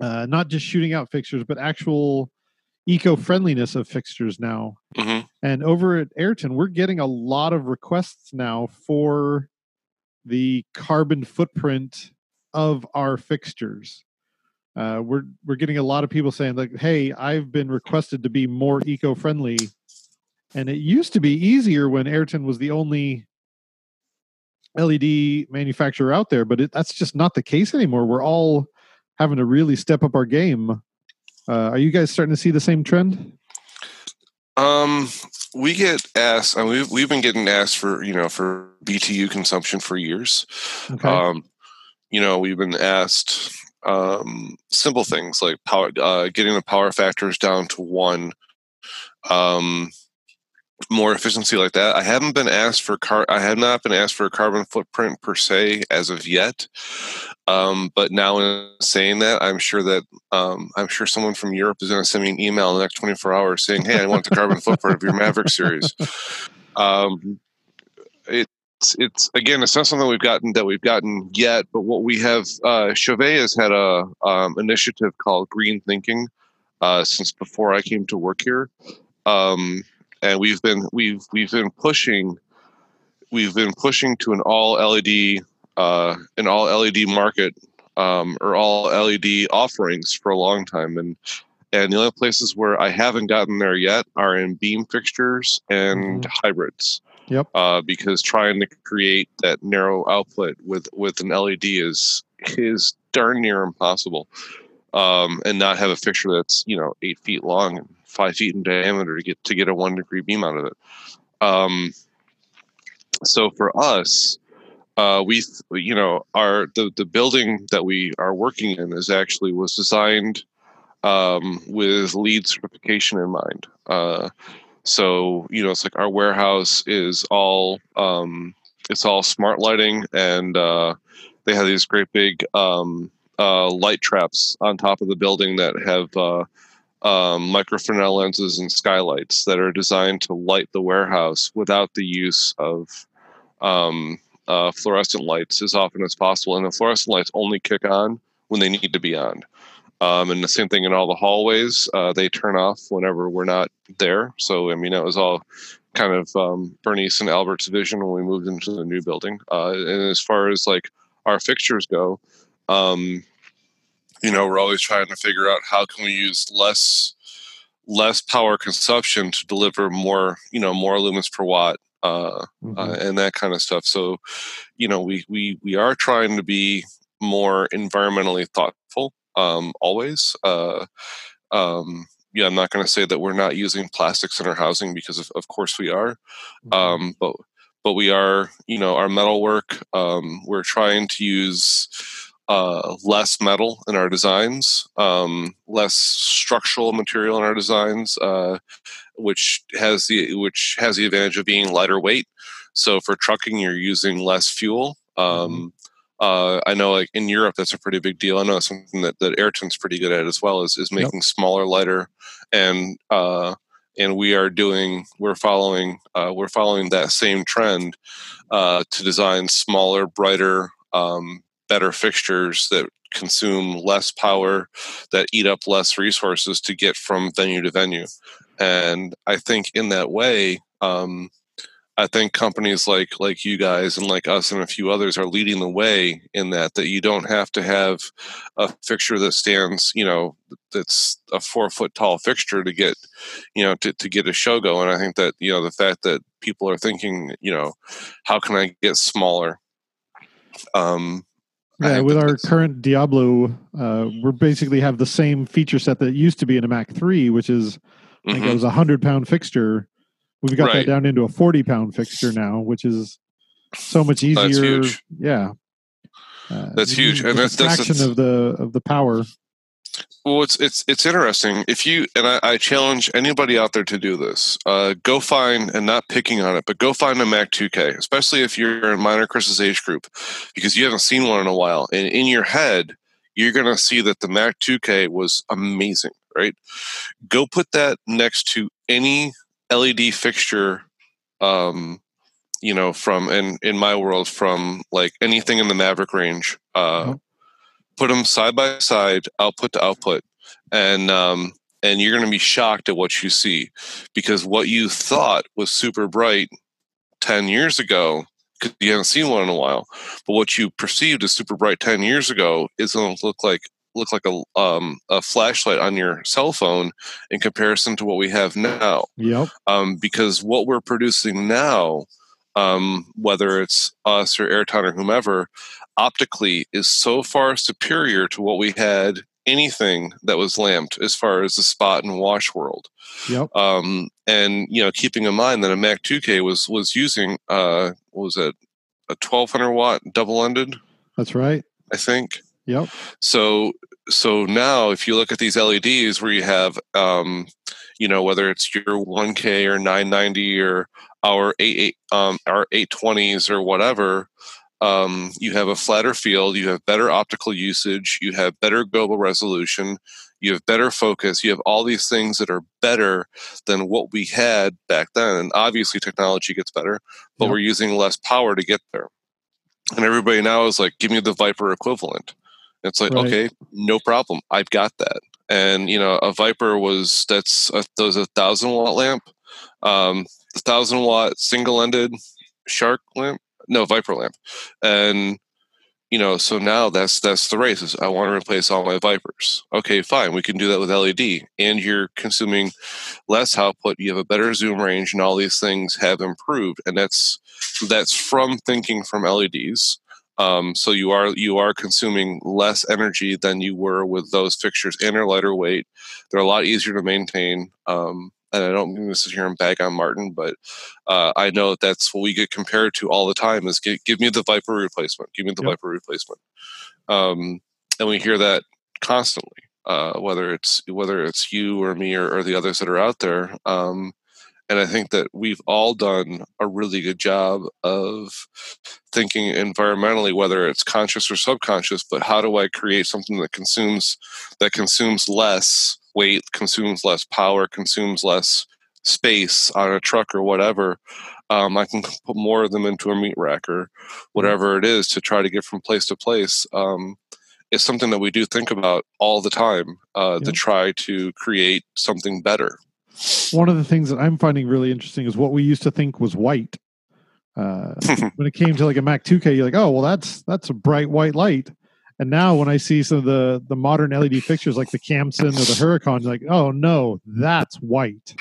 not just shooting out fixtures, but actual eco-friendliness of fixtures now. Mm-hmm. And over at Ayrton, we're getting a lot of requests now for the carbon footprint of our fixtures. We're getting a lot of people saying, like, hey, I've been requested to be more eco-friendly. And it used to be easier when Ayrton was the only LED manufacturer out there, but that's just not the case anymore. We're all having to really step up our game. Are you guys starting to see the same trend? We get asked, and we've been getting asked for, for BTU consumption for years. Okay. We've been asked simple things like power, getting the power factors down to 1, more efficiency like that. I have not been asked for a carbon footprint per se as of yet. But now in saying that, I'm sure someone from Europe is going to send me an email in the next 24 hours saying, hey, I want the carbon footprint of your Maverick series. It's again, it's not something we've gotten yet, but what we have, Chauvet has had a, initiative called Green Thinking, since before I came to work here. And we've been pushing to an all LED, market, or all LED offerings for a long time. And the only places where I haven't gotten there yet are in beam fixtures and hybrids. Yep. Because trying to create that narrow output with an LED is darn near impossible. And not have a fixture that's 8 feet long and 5 feet in diameter to get a 1 degree beam out of it. So for us, the building that we are working in was designed with LEED certification in mind. So it's like our warehouse is all smart lighting, and they have these great big light traps on top of the building that have microfresnel lenses and skylights that are designed to light the warehouse without the use of fluorescent lights as often as possible. And the fluorescent lights only kick on when they need to be on. And the same thing in all the hallways. They turn off whenever we're not there. So, that was all kind of Bernice and Albert's vision when we moved into the new building. And as far as our fixtures go, we're always trying to figure out how can we use less power consumption to deliver more, more lumens per watt, and that kind of stuff. So, we are trying to be more environmentally thoughtful, always. I'm not going to say that we're not using plastics in our housing, because of course we are. But we are, our metal work, we're trying to use, less metal in our designs, less structural material in our designs, which has the advantage of being lighter weight. So for trucking, you're using less fuel. I know, in Europe, that's a pretty big deal. I know that's something that Ayrton's pretty good at as well, is making smaller, lighter, and we're following that same trend to design smaller, brighter, better fixtures that consume less power, that eat up less resources to get from venue to venue. And I think in that way, I think companies like you guys and like us and a few others are leading the way in that you don't have to have a fixture that stands, that's a 4 foot tall fixture to get, to get a show going. I think that, the fact that people are thinking, how can I get smaller? Yeah, with our current Diablo, we're basically have the same feature set that used to be in a Mac 3, which is, I think it was a 100-pound fixture. We've got that down into a 40-pound fixture now, which is so much easier. That's huge. Yeah, that's huge, and that's of the power. Well, it's interesting. I challenge anybody out there to do this. Go find, and not picking on it, but go find a Mac 2K, especially if you're in mine or Chris's age group, because you haven't seen one in a while. And in your head, you're going to see that the Mac 2K was amazing, right? Go put that next to any LED fixture, from, in my world, from like anything in the Maverick range, put them side by side, output to output, and you're going to be shocked at what you see, because what you thought was super bright 10 years ago because you haven't seen one in a while. But what you perceived as super bright 10 years ago is going to look like a flashlight on your cell phone in comparison to what we have now. Yep. Because what we're producing now, whether it's us or Ayrton or whomever, optically is so far superior to what we had anything that was lamped as far as the spot and wash world. Yep. And, you know, keeping in mind that a Mac 2K was using, what was it, a 1200 watt double-ended? That's right. I think. Yep. So now if you look at these LEDs where you have, you know, whether it's your 1K or 990 or our 820s or whatever, you have a flatter field, you have better optical usage, you have better global resolution, you have better focus, you have all these things that are better than what we had back then. And obviously technology gets better, but yep. We're using less power to get there. And everybody now is like, give me the Viper equivalent. It's like, right. Okay, no problem. I've got that. And, you know, a Viper was, that was a 1,000-watt lamp, 1,000-watt single-ended shark lamp. No, Viper lamp. And, you know, so now that's the race. I want to replace all my Vipers. Okay, fine. We can do that with LED. And you're consuming less output. You have a better zoom range, and all these things have improved. And that's from thinking from LEDs. So you are consuming less energy than you were with those fixtures, and they're lighter weight. They're a lot easier to maintain. And I don't mean to sit here and bag on Martin, but I know that's what we get compared to all the time is give me the Viper replacement. Give me the yep. Viper replacement. And we hear that constantly, whether it's you or me or the others that are out there. And I think that we've all done a really good job of thinking environmentally, whether it's conscious or subconscious, but how do I create something that consumes less weight, consumes less power, consumes less space on a truck or whatever. I can put more of them into a meat rack or whatever it is to try to get from place to place. It's something that we do think about all the time to try to create something better. One of the things that I'm finding really interesting is what we used to think was white. When it came to like a Mac 2K, you're like, oh, well, that's a bright white light. And now when I see some of the modern LED fixtures like the Camsen or the Huracan, like, oh, no, that's white.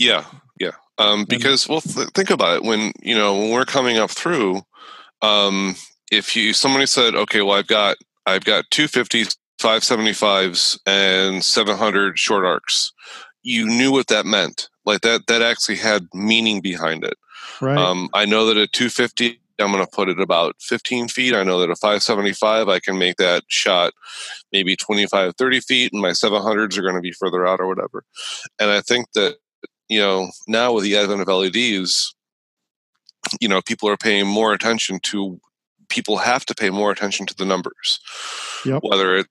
Yeah, yeah. Because, well, think about it. When, you know, when we're coming up through, if somebody said, okay, well, I've got 250s, 575s, and 700 short arcs, you knew what that meant. Like that actually had meaning behind it. Right. I know that a 250... I'm going to put it about 15 feet. I know that a 575, I can make that shot maybe 25, 30 feet, and my 700s are going to be further out or whatever. And I think that, you know, now with the advent of LEDs, you know, people are paying more attention to, people have to pay more attention to the numbers. Yep. Whether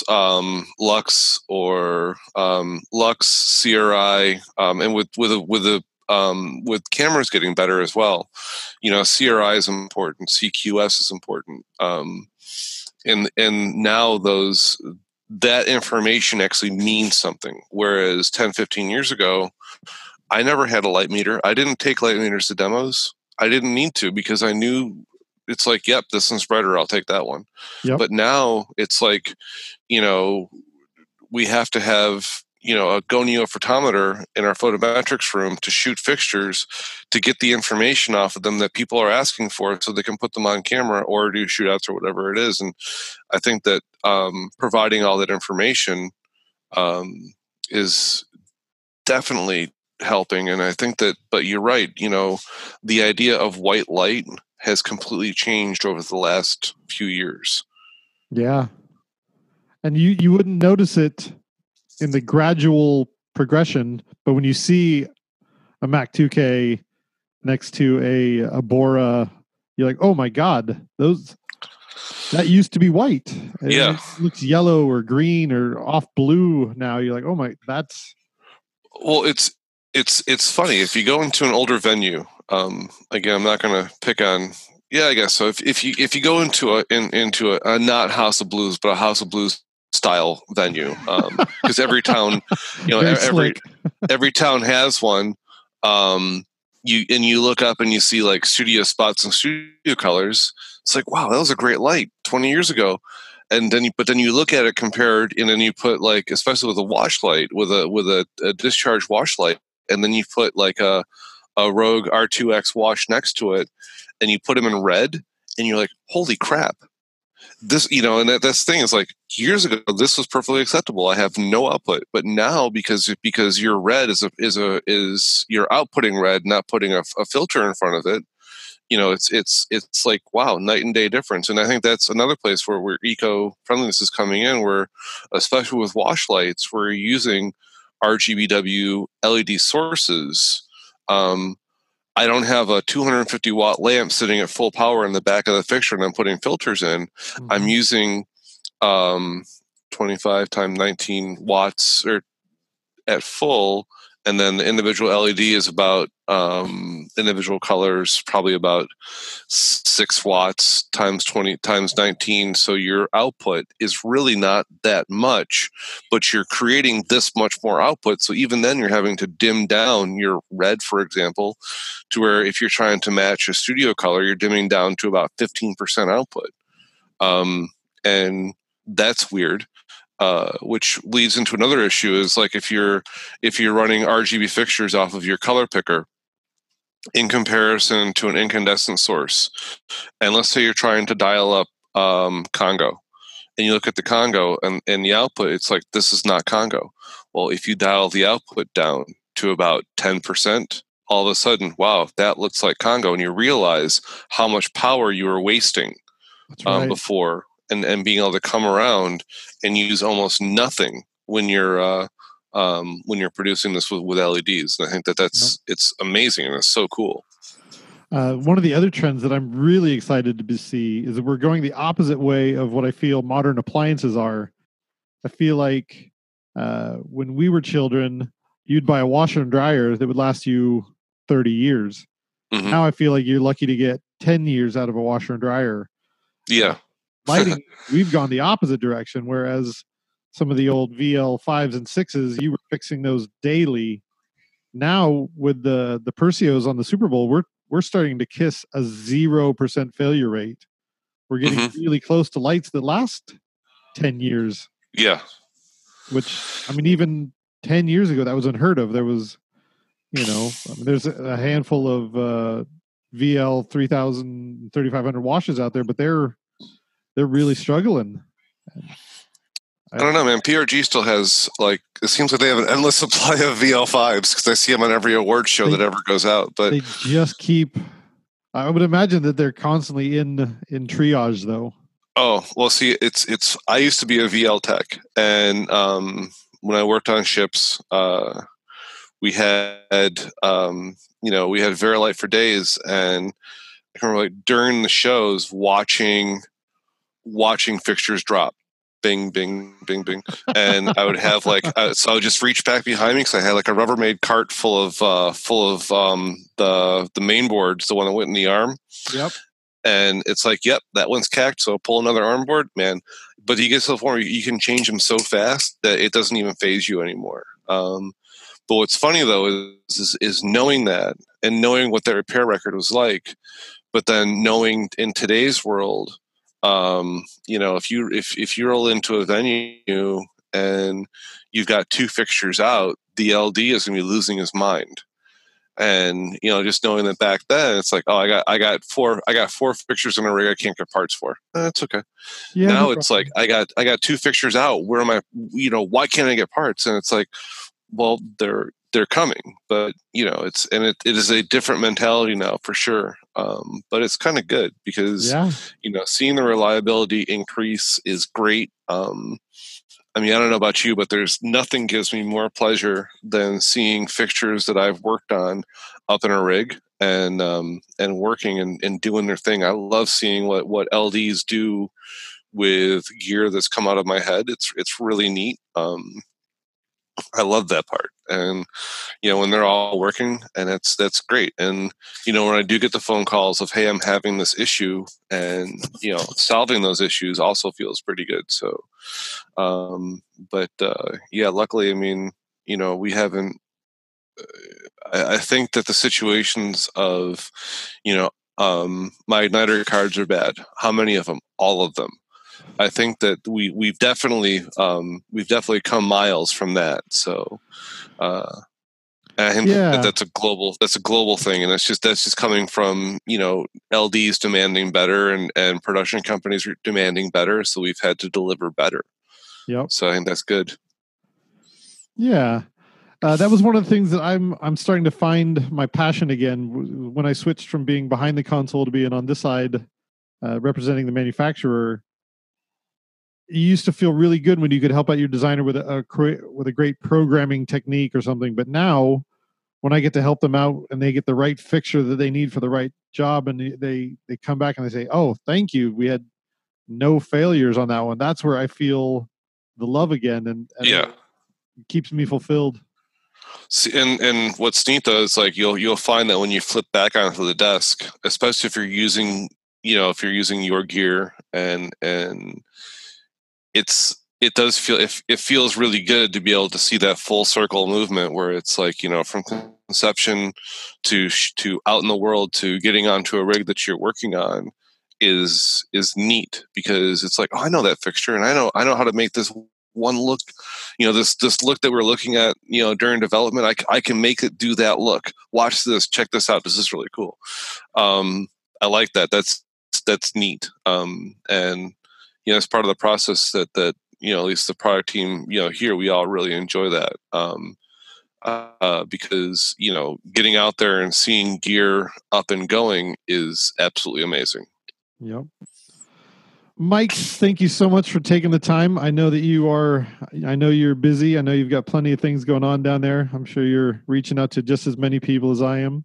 it's Lux or Lux, CRI, and with cameras getting better as well, you know, CRI is important, CQS is important, and now that information actually means something. Whereas 10, 15 years ago, I never had a light meter. I didn't take light meters to demos. I didn't need to because I knew it's like, yep, this one's brighter. I'll take that one. Yep. But now it's like, you know, we have to have, you know, a gonio photometer in our photometrics room to shoot fixtures to get the information off of them that people are asking for so they can put them on camera or do shootouts or whatever it is. And I think that providing all that information is definitely helping. And I think that, but you're right, you know, the idea of white light has completely changed over the last few years. Yeah. And you wouldn't notice it in the gradual progression, but when you see a Mac 2K next to a Bora, you're like, oh my God, that used to be white. Yeah. It looks yellow or green or off blue now. You're like, oh my, that's... Well, it's funny. If you go into an older venue, again, I'm not going to pick on... Yeah, I guess so. If you go into a not House of Blues, but a House of Blues style venue, because every town, you know, every town has one. you look up and you see like studio spots and studio colors. It's like, wow, that was a great light 20 years ago. And then, but then you look at it compared, and then you put like, especially with a wash light, with a discharge wash light, and then you put like a Rogue R2X wash next to it, and you put them in red, and you're like, holy crap, this, you know. And that's the thing is, like, years ago this was perfectly acceptable. I have no output, but now because your red is you're outputting red, not putting a filter in front of it. You know, it's like, wow, night and day difference. And I think that's another place where eco-friendliness is coming in, where, especially with wash lights, we're using RGBW LED sources. I don't have a 250-watt lamp sitting at full power in the back of the fixture and I'm putting filters in. Mm-hmm. I'm using 25 times 19 watts or at full. And then the individual LED is about, individual colors, probably about 6 watts times 20 times 19. So your output is really not that much, but you're creating this much more output. So even then you're having to dim down your red, for example, to where if you're trying to match a studio color, you're dimming down to about 15% output. And that's weird. Which leads into another issue is like if you're running RGB fixtures off of your color picker in comparison to an incandescent source, and let's say you're trying to dial up Congo, and you look at the Congo and the output, it's like, this is not Congo. Well, if you dial the output down to about 10%, all of a sudden, wow, that looks like Congo, and you realize how much power you were wasting. That's right. Before. And being able to come around and use almost nothing when you're producing this with LEDs, and I think that's amazing and it's so cool. One of the other trends that I'm really excited to see is that we're going the opposite way of what I feel modern appliances are. I feel like when we were children, you'd buy a washer and dryer that would last you 30 years. Mm-hmm. Now I feel like you're lucky to get 10 years out of a washer and dryer. Yeah. Lighting, we've gone the opposite direction, whereas some of the old VL 5s and 6s, you were fixing those daily. Now with the Perseos on the Super Bowl, we're starting to kiss a 0% failure rate. We're getting really close to lights that last 10 years. Yeah. Which, I mean, even 10 years ago, that was unheard of. There was, you know, I mean, there's a handful of VL 3000, 3500 washes out there, but they're really struggling. I don't know, man. PRG still has, like, it seems like they have an endless supply of VL5s because I see them on every award show that ever goes out. But they just keep. I would imagine that they're constantly in triage, though. Oh well, see, it's. I used to be a VL tech, and when I worked on ships, we had you know, we had Verilite for days, and I can remember, like, during the shows watching fixtures drop, bing, bing, bing, bing, and I would have like so I would just reach back behind me because I had like a Rubbermaid cart full of the main boards, the one that went in the arm. Yep. And it's like, yep, that one's cacked, so pull another arm board, man. But you get to the point where you can change them so fast that it doesn't even phase you anymore. But what's funny though is knowing that and knowing what that repair record was like, but then knowing in today's world. You know, if you roll into a venue and you've got 2 fixtures out, the LD is going to be losing his mind. And, you know, just knowing that back then, it's like, oh, I got four fixtures in a rig I can't get parts for. That's okay. Yeah, now it's like, I got 2 fixtures out. Where am I, you know, why can't I get parts? And it's like, well, they're coming, but, you know, it is a different mentality now for sure. But it's kind of good because, you know, seeing the reliability increase is great. I mean, I don't know about you, but there's nothing gives me more pleasure than seeing fixtures that I've worked on up in a rig and working and doing their thing. I love seeing what LDs do with gear that's come out of my head. It's really neat. I love that part. And, you know, when they're all working, and that's great. And, you know, when I do get the phone calls of, hey, I'm having this issue, and, you know, solving those issues also feels pretty good. So, yeah, luckily, I mean, you know, we haven't, I think that the situations of, you know, my igniter cards are bad. How many of them? All of them. I think that we've definitely come miles from that. So I think that's a global thing, and that's just coming from, you know, LDs demanding better and production companies are demanding better, so we've had to deliver better. Yep. So I think that's good. Yeah. That was one of the things that I'm starting to find my passion again when I switched from being behind the console to being on this side, representing the manufacturer. You used to feel really good when you could help out your designer with a great programming technique or something. But now, when I get to help them out and they get the right fixture that they need for the right job, and they come back and they say, "Oh, thank you. We had no failures on that one." That's where I feel the love again, and yeah, it keeps me fulfilled. See, and what's neat though is, like, you'll find that when you flip back onto the desk, especially if you're using, you know, if you're using your gear, and it feels really good to be able to see that full circle movement where it's like, you know, from conception to out in the world to getting onto a rig that you're working on is neat, because it's like, oh, I know that fixture, and I know how to make this one look, you know, this look that we're looking at, you know, during development. I can make it do that look. Watch this, check this out. This is really cool. I like that. That's neat. And you know, it's part of the process that you know, at least the product team, you know, here we all really enjoy that, because, you know, getting out there and seeing gear up and going is absolutely amazing. Yep. Mike, thank you so much for taking the time. I know you're busy. I know you've got plenty of things going on down there. I'm sure you're reaching out to just as many people as I am.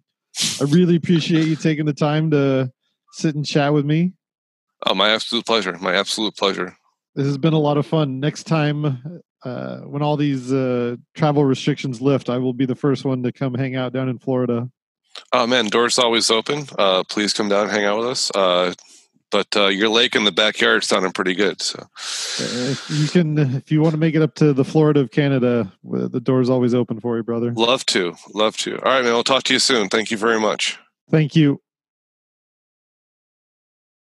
I really appreciate you taking the time to sit and chat with me. Oh, my absolute pleasure. My absolute pleasure. This has been a lot of fun. Next time, when all these travel restrictions lift, I will be the first one to come hang out down in Florida. Oh, man, doors always open. Please come down and hang out with us. But your lake in the backyard is sounding pretty good. So, if you want to make it up to the Florida of Canada, the door's always open for you, brother. Love to. All right, man. I'll talk to you soon. Thank you very much. Thank you.